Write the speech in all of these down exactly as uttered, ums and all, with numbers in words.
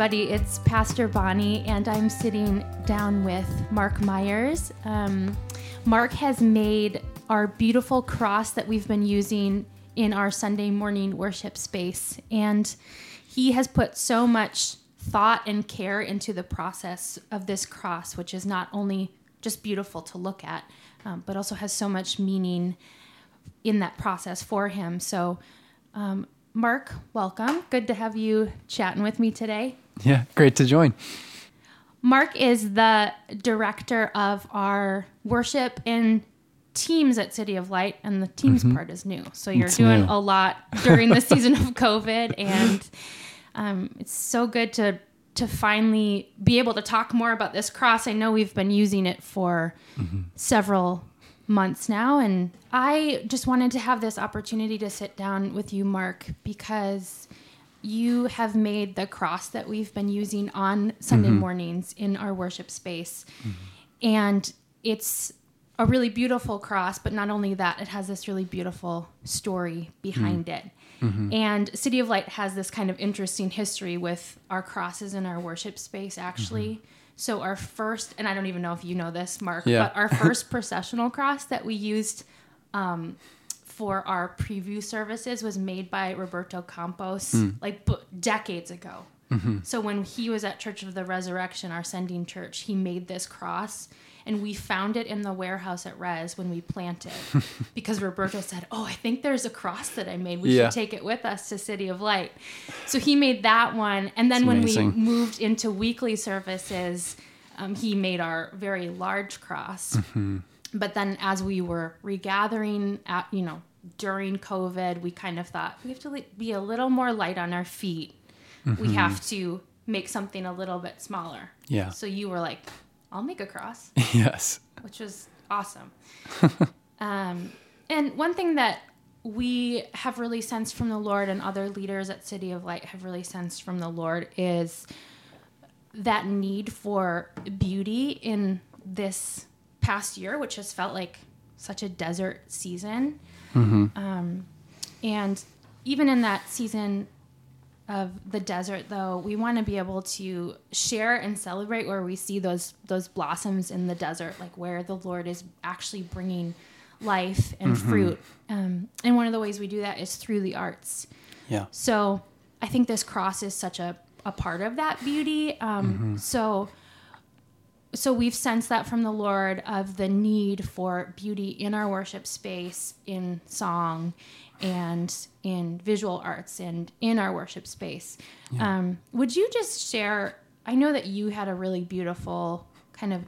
everybody. It's Pastor Bonnie, and I'm sitting down with Mark Myers. Um, Mark has made our beautiful cross that we've been using in our Sunday morning worship space, and he has put so much thought and care into the process of this cross, which is not only just beautiful to look at, um, but also has so much meaning in that process for him. So, um, Mark, welcome. Good to have you chatting with me today. Yeah, great to join. Mark is the director of our worship and teams at City of Light, and the teams mm-hmm. part is new. So you're it's doing new. a lot during the season of COVID, and um, it's so good to to finally be able to talk more about this cross. I know we've been using it for mm-hmm. several months now, and I just wanted to have this opportunity to sit down with you, Mark, because you have made the cross that we've been using on Sunday mm-hmm. mornings in our worship space, mm-hmm. and it's a really beautiful cross, but not only that, it has this really beautiful story behind mm. it. Mm-hmm. And City of Light has this kind of interesting history with our crosses in our worship space, actually. Mm-hmm. So our first, and I don't even know if you know this, Mark, yeah. but our first processional cross that we used um, for our preview services was made by Roberto Campos mm. like b- decades ago. Mm-hmm. So when he was at Church of the Resurrection, our sending church, he made this cross, and we found it in the warehouse at Res when we planted, because Roberto said, oh, I think there's a cross that I made. We yeah. should take it with us to City of Light. So he made that one, and then it's when amazing. we moved into weekly services, um, he made our very large cross. Mm-hmm. But then as we were regathering at, you know, during COVID, we kind of thought, we have to be a little more light on our feet. Mm-hmm. We have to make something a little bit smaller. Yeah. So you were like, I'll make a cross. Yes. Which was awesome. um, and one thing that we have really sensed from the Lord, and other leaders at City of Light have really sensed from the Lord, is that need for beauty in this past year, which has felt like such a desert season. Mm-hmm. Um, and even in that season of the desert, though, we want to be able to share and celebrate where we see those those blossoms in the desert, like where the Lord is actually bringing life and mm-hmm. fruit. Um, and one of the ways we do that is through the arts. Yeah. So I think this cross is such a, a part of that beauty. Um, mm-hmm. So so we've sensed that from the Lord, of the need for beauty in our worship space, in song, and in visual arts, and in our worship space. Yeah. Um, would you just share, I know that you had a really beautiful kind of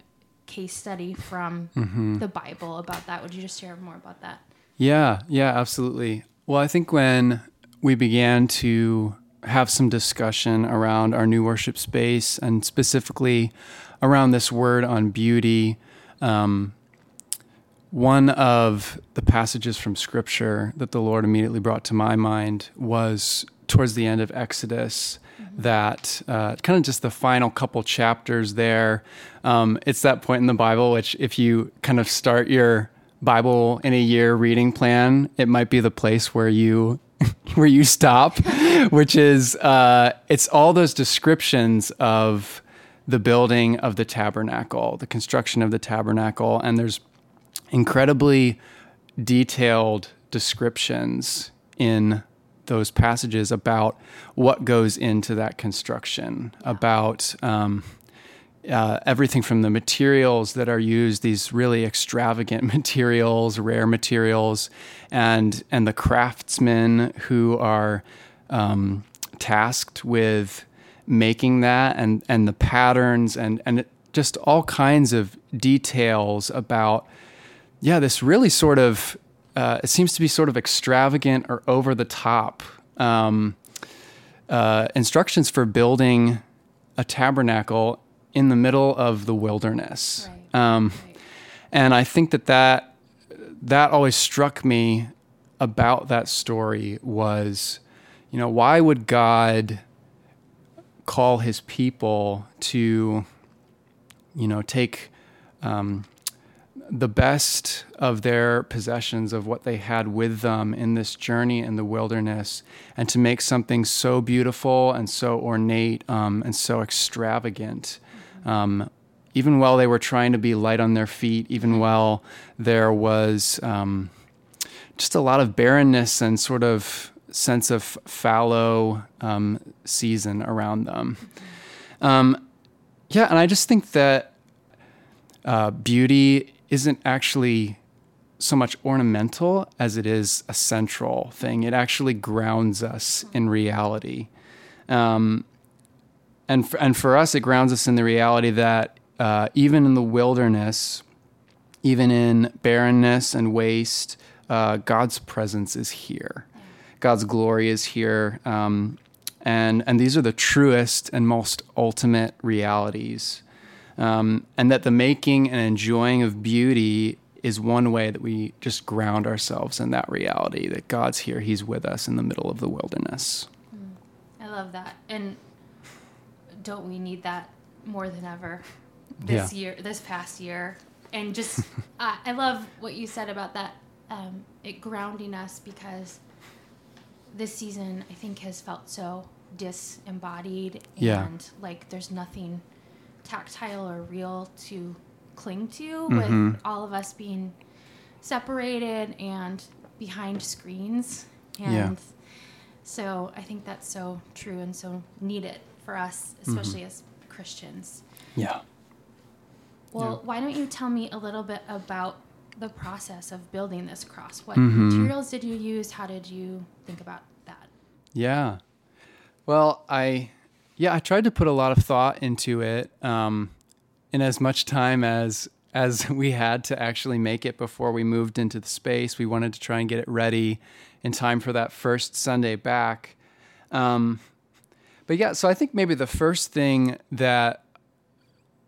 case study from mm-hmm. the Bible about that. Would you just share more about that? Yeah, yeah, absolutely. Well, I think when we began to have some discussion around our new worship space, and specifically around this word on beauty, um, one of the passages from Scripture that the Lord immediately brought to my mind was towards the end of Exodus, mm-hmm. that uh, kind of just the final couple chapters there. Um, it's that point in the Bible, which if you kind of start your Bible in a year reading plan, it might be the place where you where you stop, which is uh, it's all those descriptions of the building of the tabernacle, the construction of the tabernacle, and there's incredibly detailed descriptions in those passages about what goes into that construction, yeah. about um, uh, everything from the materials that are used, these really extravagant materials, rare materials, and and the craftsmen who are um, tasked with making that, and, and the patterns, and, and just all kinds of details about Yeah, this really sort of, uh, it seems to be sort of extravagant or over the top um, uh, instructions for building a tabernacle in the middle of the wilderness. Right. Um, right. And I think that, that that always struck me about that story was, you know, why would God call his people to, you know, take Um, the best of their possessions, of what they had with them in this journey in the wilderness, and to make something so beautiful and so ornate um, and so extravagant, um, even while they were trying to be light on their feet, even while there was um, just a lot of barrenness and sort of sense of fallow um, season around them. Um, yeah, and I just think that uh, beauty isn't actually so much ornamental as it is a central thing. It actually grounds us in reality. Um, and, f- and for us, it grounds us in the reality that uh, even in the wilderness, even in barrenness and waste, uh, God's presence is here. God's glory is here. Um, and, and these are the truest and most ultimate realities. Um, and that the making and enjoying of beauty is one way that we just ground ourselves in that reality, that God's here, he's with us in the middle of the wilderness. I love that. And don't we need that more than ever this yeah. year, this past year? And just, I, I love what you said about that, um, it grounding us, because this season I think has felt so disembodied and yeah. like there's nothing tactile or real to cling to, mm-hmm. with all of us being separated and behind screens. And yeah. so I think that's so true and so needed for us, especially mm-hmm. as Christians. Yeah. Well, yeah. why don't you tell me a little bit about the process of building this cross? What mm-hmm. materials did you use? How did you think about that? Yeah. Well, I... Yeah, I tried to put a lot of thought into it um, in as much time as as we had to actually make it before we moved into the space. We wanted to try and get it ready in time for that first Sunday back. Um, but yeah, so I think maybe the first thing that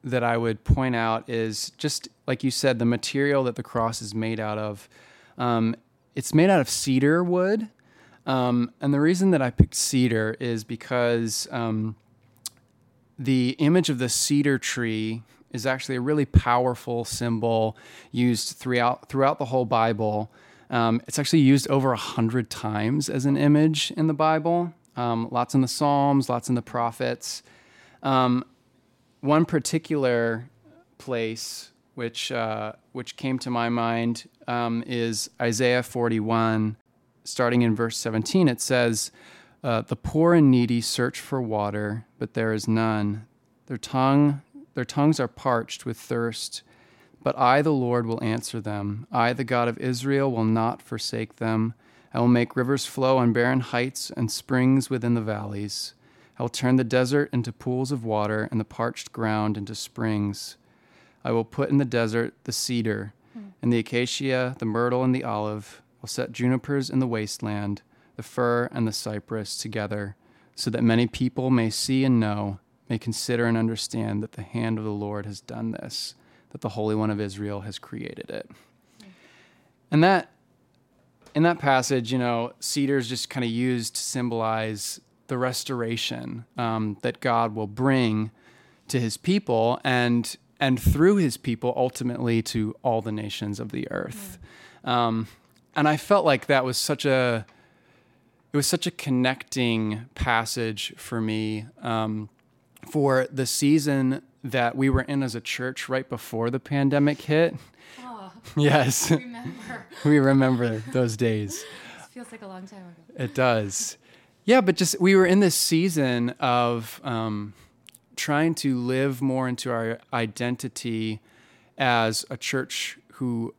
that I would point out is just, like you said, the material that the cross is made out of. Um, it's made out of cedar wood. Um, and the reason that I picked cedar is because... Um, the image of the cedar tree is actually a really powerful symbol used throughout throughout the whole Bible. Um, it's actually used over a hundred times as an image in the Bible. Um, lots in the Psalms, lots in the prophets. Um, one particular place which uh, which came to my mind um, is Isaiah forty-one, starting in verse seventeen. It says, Uh, the poor and needy search for water, but there is none. Their tongue, their tongues are parched with thirst. But I, the Lord, will answer them. I, the God of Israel, will not forsake them. I will make rivers flow on barren heights and springs within the valleys. I will turn the desert into pools of water and the parched ground into springs. I will put in the desert the cedar and the acacia, the myrtle and the olive. I will set junipers in the wasteland, the fir and the cypress together, so that many people may see and know, may consider and understand that the hand of the Lord has done this, that the Holy One of Israel has created it. Mm-hmm. And that, in that passage, you know, cedar is just kind of used to symbolize the restoration um, that God will bring to his people and and through his people, ultimately, to all the nations of the earth. Mm-hmm. Um, and I felt like that was such a... It was such a connecting passage for me um, for the season that we were in as a church right before the pandemic hit. Oh, yes. I remember. We remember those days. It feels like a long time ago. It does. Yeah, but just we were in this season of um, trying to live more into our identity as a church who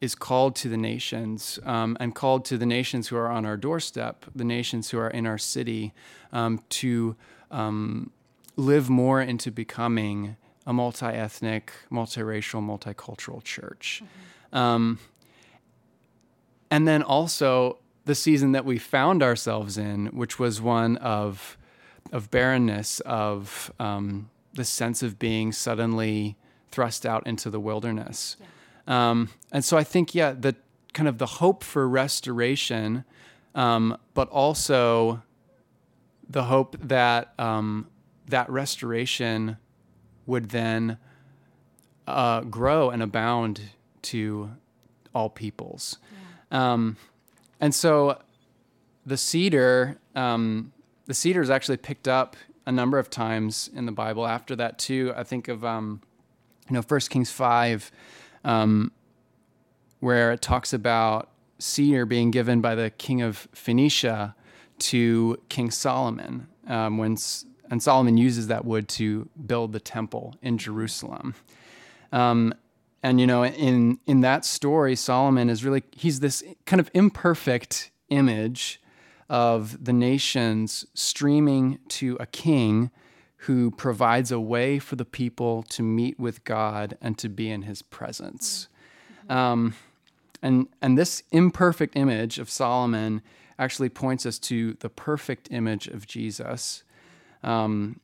is called to the nations um, and called to the nations who are on our doorstep, the nations who are in our city, um, to um, live more into becoming a multi-ethnic, multiracial, multicultural church. Mm-hmm. Um, and then also the season that we found ourselves in, which was one of of barrenness, of um, the sense of being suddenly thrust out into the wilderness. Yeah. Um, and so I think, yeah, the kind of the hope for restoration, um, but also the hope that um, that restoration would then uh, grow and abound to all peoples. Yeah. Um, and so the cedar, um, the cedar is actually picked up a number of times in the Bible after that too. I think of, um, you know, First Kings five, um, where it talks about cedar being given by the king of Phoenicia to King Solomon, um, when and Solomon uses that wood to build the temple in Jerusalem. Um, and, you know, in in that story, Solomon is really, he's this kind of imperfect image of the nations streaming to a king who provides a way for the people to meet with God and to be in his presence. Mm-hmm. Um, and and this imperfect image of Solomon actually points us to the perfect image of Jesus, um,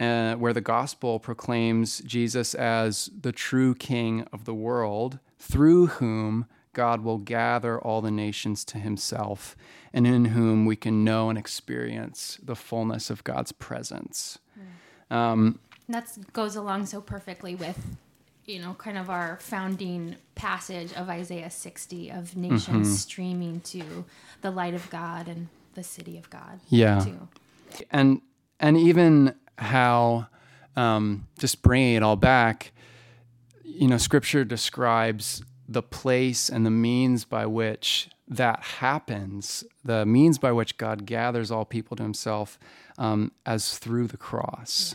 uh, where the gospel proclaims Jesus as the true king of the world, through whom God will gather all the nations to himself, and in whom we can know and experience the fullness of God's presence. Mm. Um, that goes along so perfectly with, you know, kind of our founding passage of Isaiah sixty of nations mm-hmm. streaming to the light of God and the city of God. Yeah. Too. And, and even how, um, just bringing it all back, you know, scripture describes the place and the means by which that happens, the means by which God gathers all people to himself, um, as through the cross.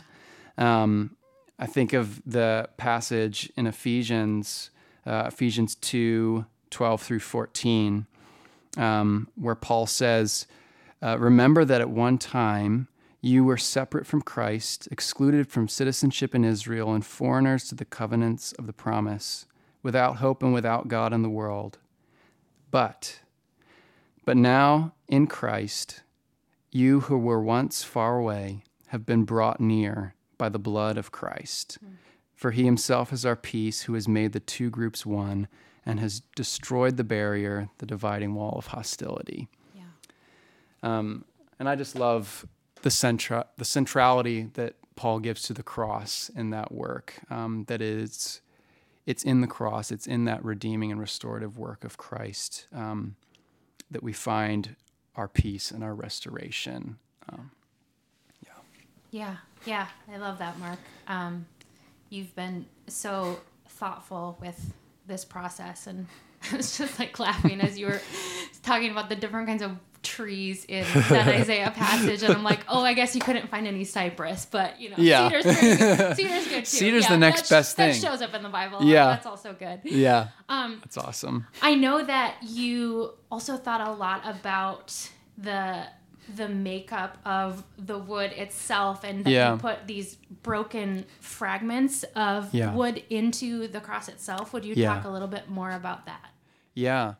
Yeah. Um, I think of the passage in Ephesians, uh, Ephesians two, twelve through fourteen, um, where Paul says, uh, remember that at one time you were separate from Christ, excluded from citizenship in Israel, and foreigners to the covenants of the promise, without hope and without God in the world. But, but now in Christ, you who were once far away have been brought near by the blood of Christ. Mm. For he himself is our peace, who has made the two groups one and has destroyed the barrier, the dividing wall of hostility. Yeah. Um, and I just love the centra- the centrality that Paul gives to the cross in that work. Um, that is, it's in the cross, it's in that redeeming and restorative work of Christ, um, that we find our peace and our restoration. Um, yeah. Yeah. Yeah, I love that, Mark. Um, you've been so thoughtful with this process, and I was just like laughing as you were talking about the different kinds of trees in that Isaiah passage, and I'm like, oh, I guess you couldn't find any cypress, but you know, yeah. cedar's pretty good. Cedar's good too. Cedar's yeah, the next best thing. That shows up in the Bible. Yeah, that's also good. Yeah, um, that's awesome. I know that you also thought a lot about the. the makeup of the wood itself, and that yeah. you put these broken fragments of yeah. wood into the cross itself. Would you yeah. talk a little bit more about that? Yeah.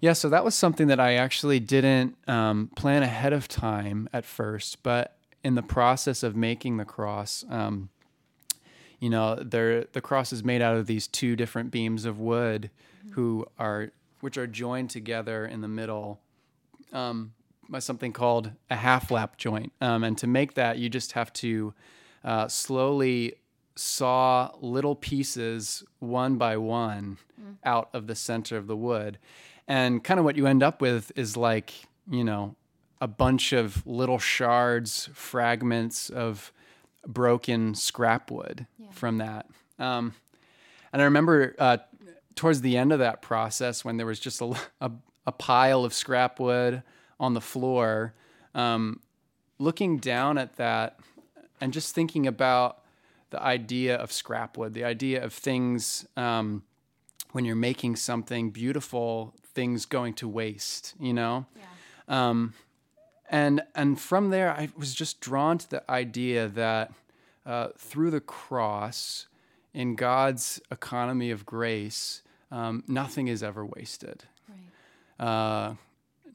Yeah, so that was something that I actually didn't um, plan ahead of time at first, but in the process of making the cross, um, you know, the cross is made out of these two different beams of wood mm-hmm. who are which are joined together in the middle, um, by something called a half lap joint. Um, and to make that, you just have to uh, slowly saw little pieces one by one mm. out of the center of the wood. And kind of what you end up with is like, you know, a bunch of little shards, fragments of broken scrap wood yeah. from that. Um, and I remember uh, towards the end of that process when there was just a, a, a pile of scrap wood on the floor, um, looking down at that and just thinking about the idea of scrap wood, the idea of things, um, when you're making something beautiful, things going to waste, you know? Yeah. Um, and, and from there, I was just drawn to the idea that uh, through the cross, in God's economy of grace, um, nothing is ever wasted. Right. Uh,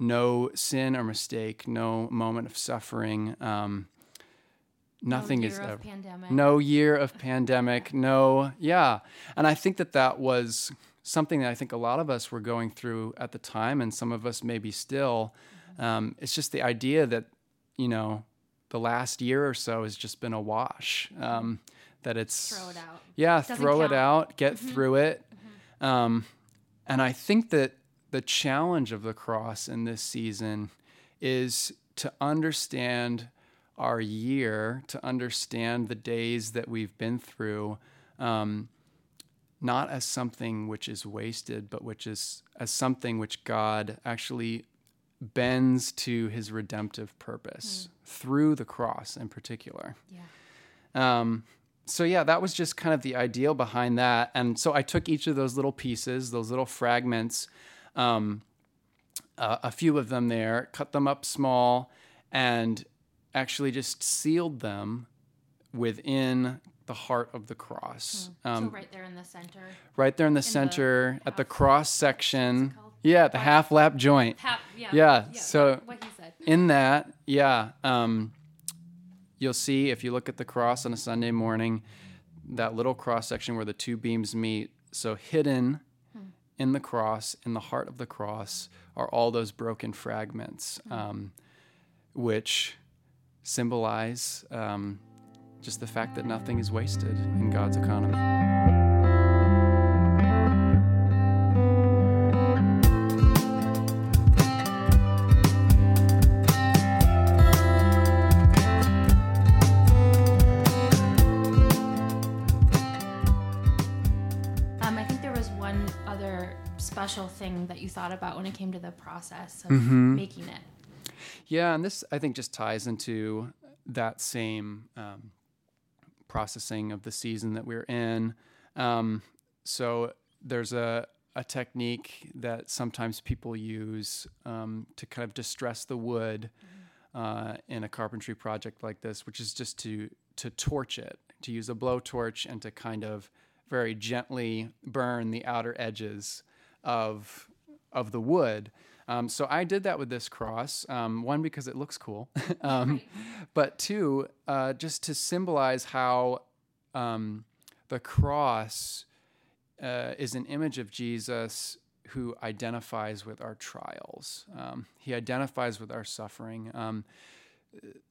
No sin or mistake, no moment of suffering, um, nothing is ever. No year of pandemic, no, yeah. And I think that that was something that I think a lot of us were going through at the time, and some of us maybe still. Mm-hmm. Um, it's just the idea that, you know, the last year or so has just been a wash. Um, that it's throw it out. Yeah, it throw count. it out, get mm-hmm. through it. Mm-hmm. Um, and I think that the challenge of the cross in this season is to understand our year, to understand the days that we've been through, um, not as something which is wasted, but which is as something which God actually bends to his redemptive purpose mm. through the cross in particular. Yeah. Um, so yeah, that was just kind of the ideal behind that. And so I took each of those little pieces, those little fragments, um, uh, a few of them there, cut them up small, and actually just sealed them within the heart of the cross. Mm. Um, so right there in the center. Right there in the in center the at the cross section. Yeah, the half lap joint. Half, yeah. Yeah. yeah. So what he said. In that, yeah, um, you'll see if you look at the cross on a Sunday morning, that little cross section where the two beams meet. So hidden hmm. in the cross, in the heart of the cross, are all those broken fragments, hmm. um, which symbolize um, just the fact that nothing is wasted in God's economy. Thing that you thought about when it came to the process of mm-hmm. making it. Yeah, and this I think just ties into that same um, processing of the season that we're in. Um, so there's a, a technique that sometimes people use um, to kind of distress the wood mm-hmm. uh, in a carpentry project like this, which is just to to torch it, to use a blowtorch and to kind of very gently burn the outer edges of of the wood. Um, so I did that with this cross, um, one, because it looks cool, um, but two, uh, just to symbolize how um, the cross uh, is an image of Jesus who identifies with our trials. Um, he identifies with our suffering. Um,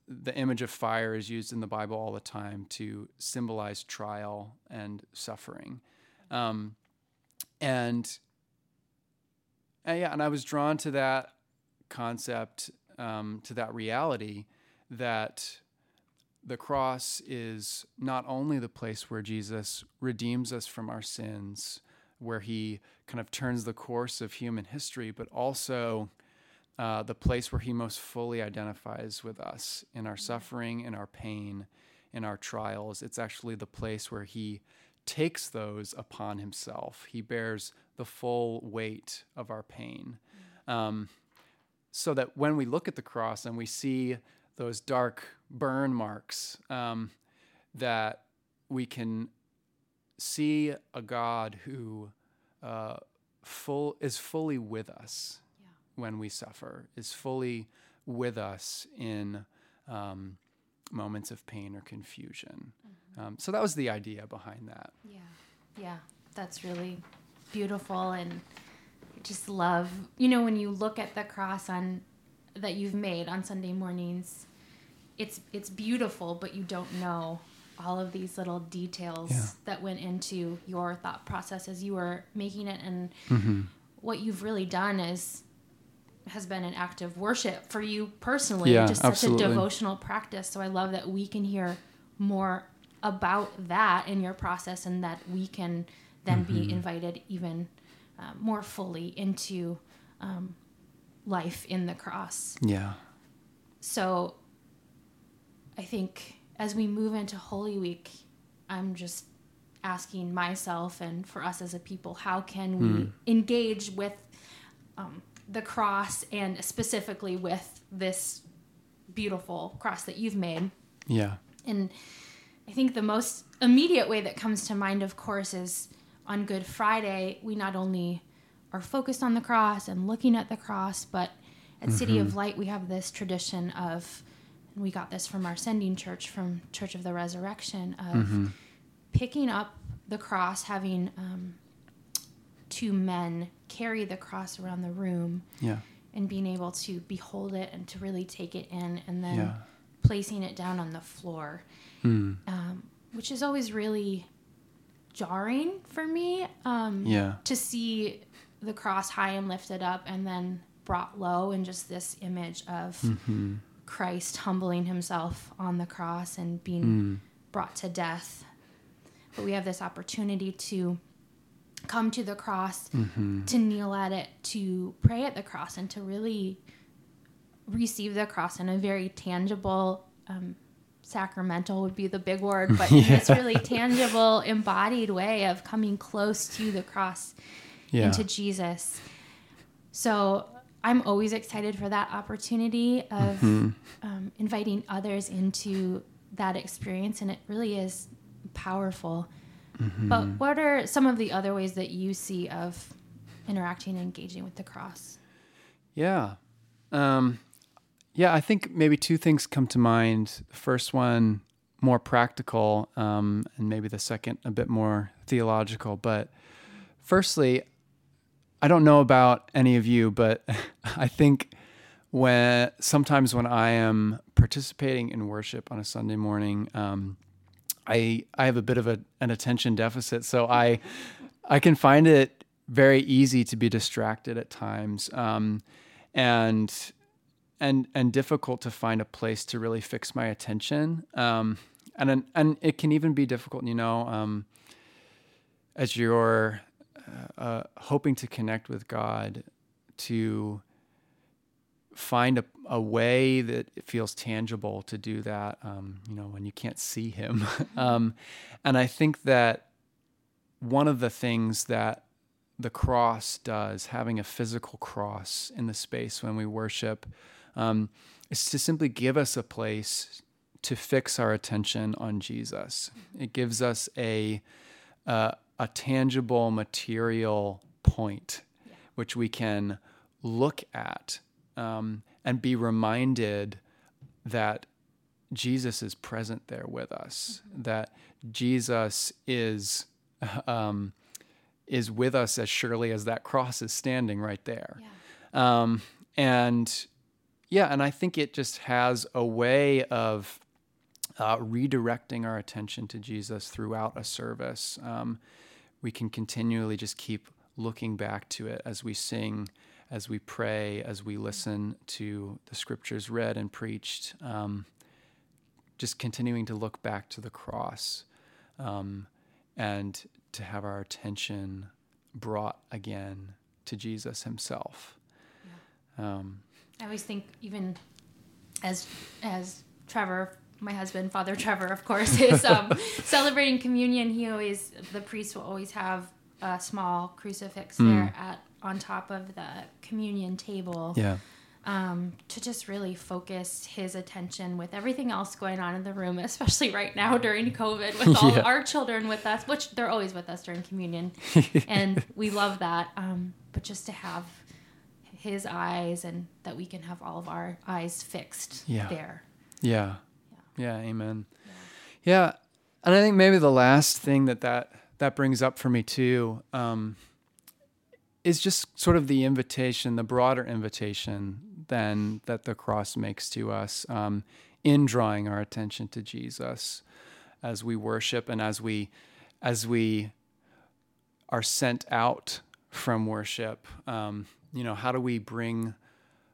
the image of fire is used in the Bible all the time to symbolize trial and suffering. Um, and And yeah, and I was drawn to that concept, um, to that reality, that the cross is not only the place where Jesus redeems us from our sins, where he kind of turns the course of human history, but also uh, the place where he most fully identifies with us in our suffering, in our pain, in our trials. It's actually the place where he takes those upon himself. He bears the full weight of our pain. Um, so that when we look at the cross and we see those dark burn marks, um, that we can see a God who uh, full is fully with us yeah. when we suffer, is fully with us in um, moments of pain or confusion. Mm-hmm. Um, so that was the idea behind that. Yeah, yeah, that's really beautiful, and just love, you know, when you look at the cross on that you've made on Sunday mornings, it's it's beautiful, but you don't know all of these little details yeah. that went into your thought process as you were making it, and mm-hmm. what you've really done is has been an act of worship for you personally, yeah, just such absolutely. a devotional practice. So I love that we can hear more about that in your process, and that we can then mm-hmm. be invited even uh, more fully into um, life in the cross. Yeah. So I think as we move into Holy Week, I'm just asking myself and for us as a people, how can we mm. engage with um, the cross, and specifically with this beautiful cross that you've made? Yeah. And I think the most immediate way that comes to mind, of course, is on Good Friday, we not only are focused on the cross and looking at the cross, but at mm-hmm. City of Light, we have this tradition of, and we got this from our sending church, from Church of the Resurrection, of mm-hmm. picking up the cross, having um, two men carry the cross around the room, yeah. and being able to behold it and to really take it in, and then yeah. placing it down on the floor. Mm. Um, which is always really jarring for me, um, yeah. to see the cross high and lifted up and then brought low, and just this image of mm-hmm. Christ humbling himself on the cross and being mm. brought to death. But we have this opportunity to come to the cross, mm-hmm. to kneel at it, to pray at the cross, and to really receive the cross in a very tangible, um, sacramental would be the big word, but yeah. this really tangible, embodied way of coming close to the cross yeah. and to Jesus. So I'm always excited for that opportunity of mm-hmm. um, inviting others into that experience, and it really is powerful. Mm-hmm. But what are some of the other ways that you see of interacting and engaging with the cross? Yeah. Um, yeah, I think maybe two things come to mind. The first one, more practical, um, and maybe the second, a bit more theological. But firstly, I don't know about any of you, but I think when sometimes when I am participating in worship on a Sunday morning, um, I I have a bit of a, an attention deficit, so I I can find it very easy to be distracted at times, um, and and and difficult to find a place to really fix my attention, um, and and it can even be difficult, you know, um, as you're uh, hoping to connect with God, to find a, a way that it feels tangible to do that, um, you know, when you can't see him. um, and I think that one of the things that the cross does, having a physical cross in the space when we worship, um, is to simply give us a place to fix our attention on Jesus. It gives us a uh, a tangible material point which we can look at, Um, and be reminded that Jesus is present there with us, mm-hmm. that Jesus is um, is with us as surely as that cross is standing right there. Yeah. Um, and yeah, and I think it just has a way of uh, redirecting our attention to Jesus throughout a service. Um, we can continually just keep looking back to it as we sing, as we pray, as we listen to the scriptures read and preached, um, just continuing to look back to the cross, um, and to have our attention brought again to Jesus himself. Yeah. Um, I always think, even as as Trevor, my husband, Father Trevor, of course, is um, celebrating communion, he always, the priest will always have a small crucifix mm. there at on top of the communion table, yeah. um, to just really focus his attention with everything else going on in the room, especially right now during COVID with all yeah. our children with us, which they're always with us during communion. And we love that. Um, but just to have his eyes, and that we can have all of our eyes fixed yeah. there. Yeah. Yeah. yeah amen. Yeah. yeah. And I think maybe the last thing that that, that brings up for me too, um, is just sort of the invitation, the broader invitation then that the cross makes to us, um, in drawing our attention to Jesus as we worship, and as we as we are sent out from worship. Um, you know, how do we bring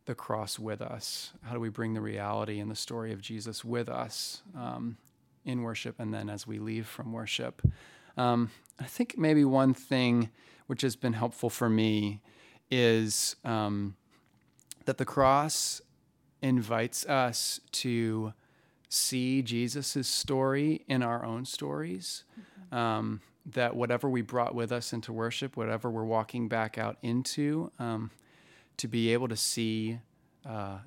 the cross with us? How do we bring the reality and the story of Jesus with us, um, in worship, and then as we leave from worship? Um, I think maybe one thing which has been helpful for me is um, that the cross invites us to see Jesus's story in our own stories, mm-hmm. um, that whatever we brought with us into worship, whatever we're walking back out into, um, to be able to see uh,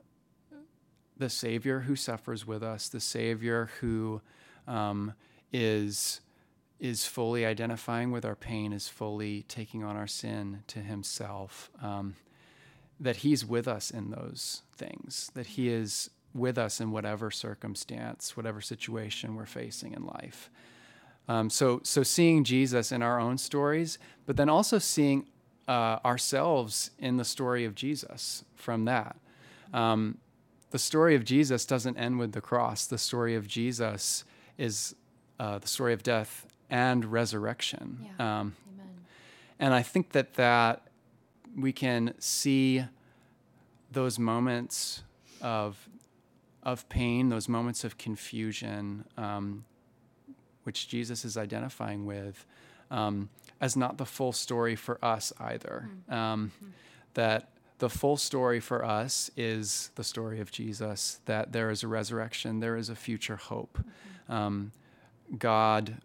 the Savior who suffers with us, the Savior who um, is... is fully identifying with our pain, is fully taking on our sin to himself, um, that he's with us in those things, that he is with us in whatever circumstance, whatever situation we're facing in life. Um, so so seeing Jesus in our own stories, but then also seeing uh, ourselves in the story of Jesus from that. Um, the story of Jesus doesn't end with the cross. The story of Jesus is uh, the story of death and resurrection. Yeah. Um, Amen. And I think that that we can see those moments of of pain, those moments of confusion, um, which Jesus is identifying with, um, as not the full story for us either. Mm. Um, mm. That the full story for us is the story of Jesus, that there is a resurrection, there is a future hope. Mm-hmm. Um, God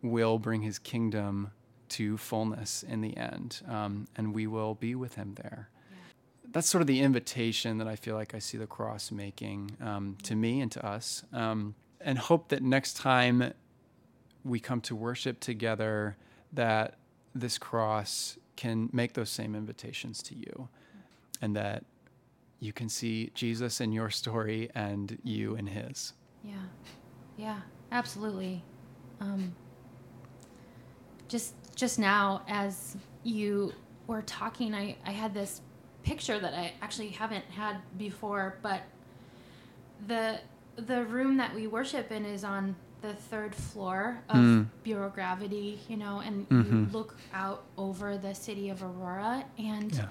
will bring his kingdom to fullness in the end, um, and we will be with him there. Yeah. That's sort of the invitation that I feel like I see the cross making um, mm-hmm. to me and to us, um, and hope that next time we come to worship together, that this cross can make those same invitations to you. And that you can see Jesus in your story and you in his. Yeah, yeah, absolutely. Um, just just now, as you were talking, I, I had this picture that I actually haven't had before, but the the room that we worship in is on the third floor of mm. Bureau of Gravity, you know, and mm-hmm. you look out over the city of Aurora and... Yeah.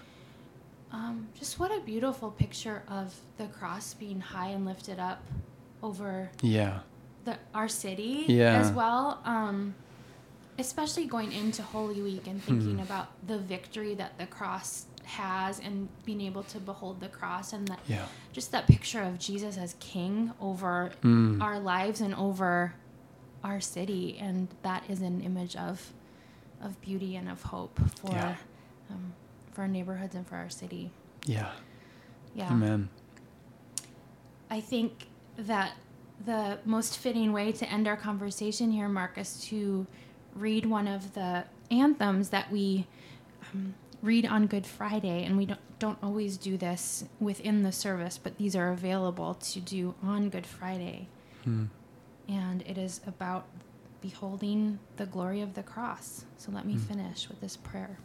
Um, just what a beautiful picture of the cross being high and lifted up over yeah. the, our city yeah. as well. Um, especially going into Holy Week and thinking mm. about the victory that the cross has and being able to behold the cross and that, yeah. just that picture of Jesus as King over mm. our lives and over our city. And that is an image of, of beauty and of hope for... Yeah. Um, for our neighborhoods and for our city. Yeah. Yeah. Amen. I think that the most fitting way to end our conversation here, Mark, is to read one of the anthems that we um, read on Good Friday. And we don't, don't always do this within the service, but these are available to do on Good Friday. Hmm. And it is about beholding the glory of the cross. So let me hmm. finish with this prayer.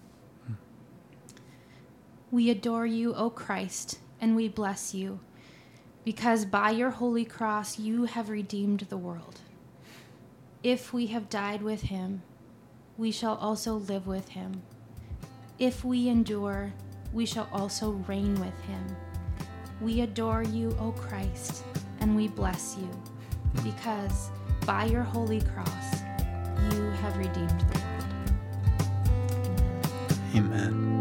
We adore you, O Christ, and we bless you, because by your holy cross you have redeemed the world. If we have died with him, we shall also live with him. If we endure, we shall also reign with him. We adore you, O Christ, and we bless you, because by your holy cross you have redeemed the world. Amen. Amen.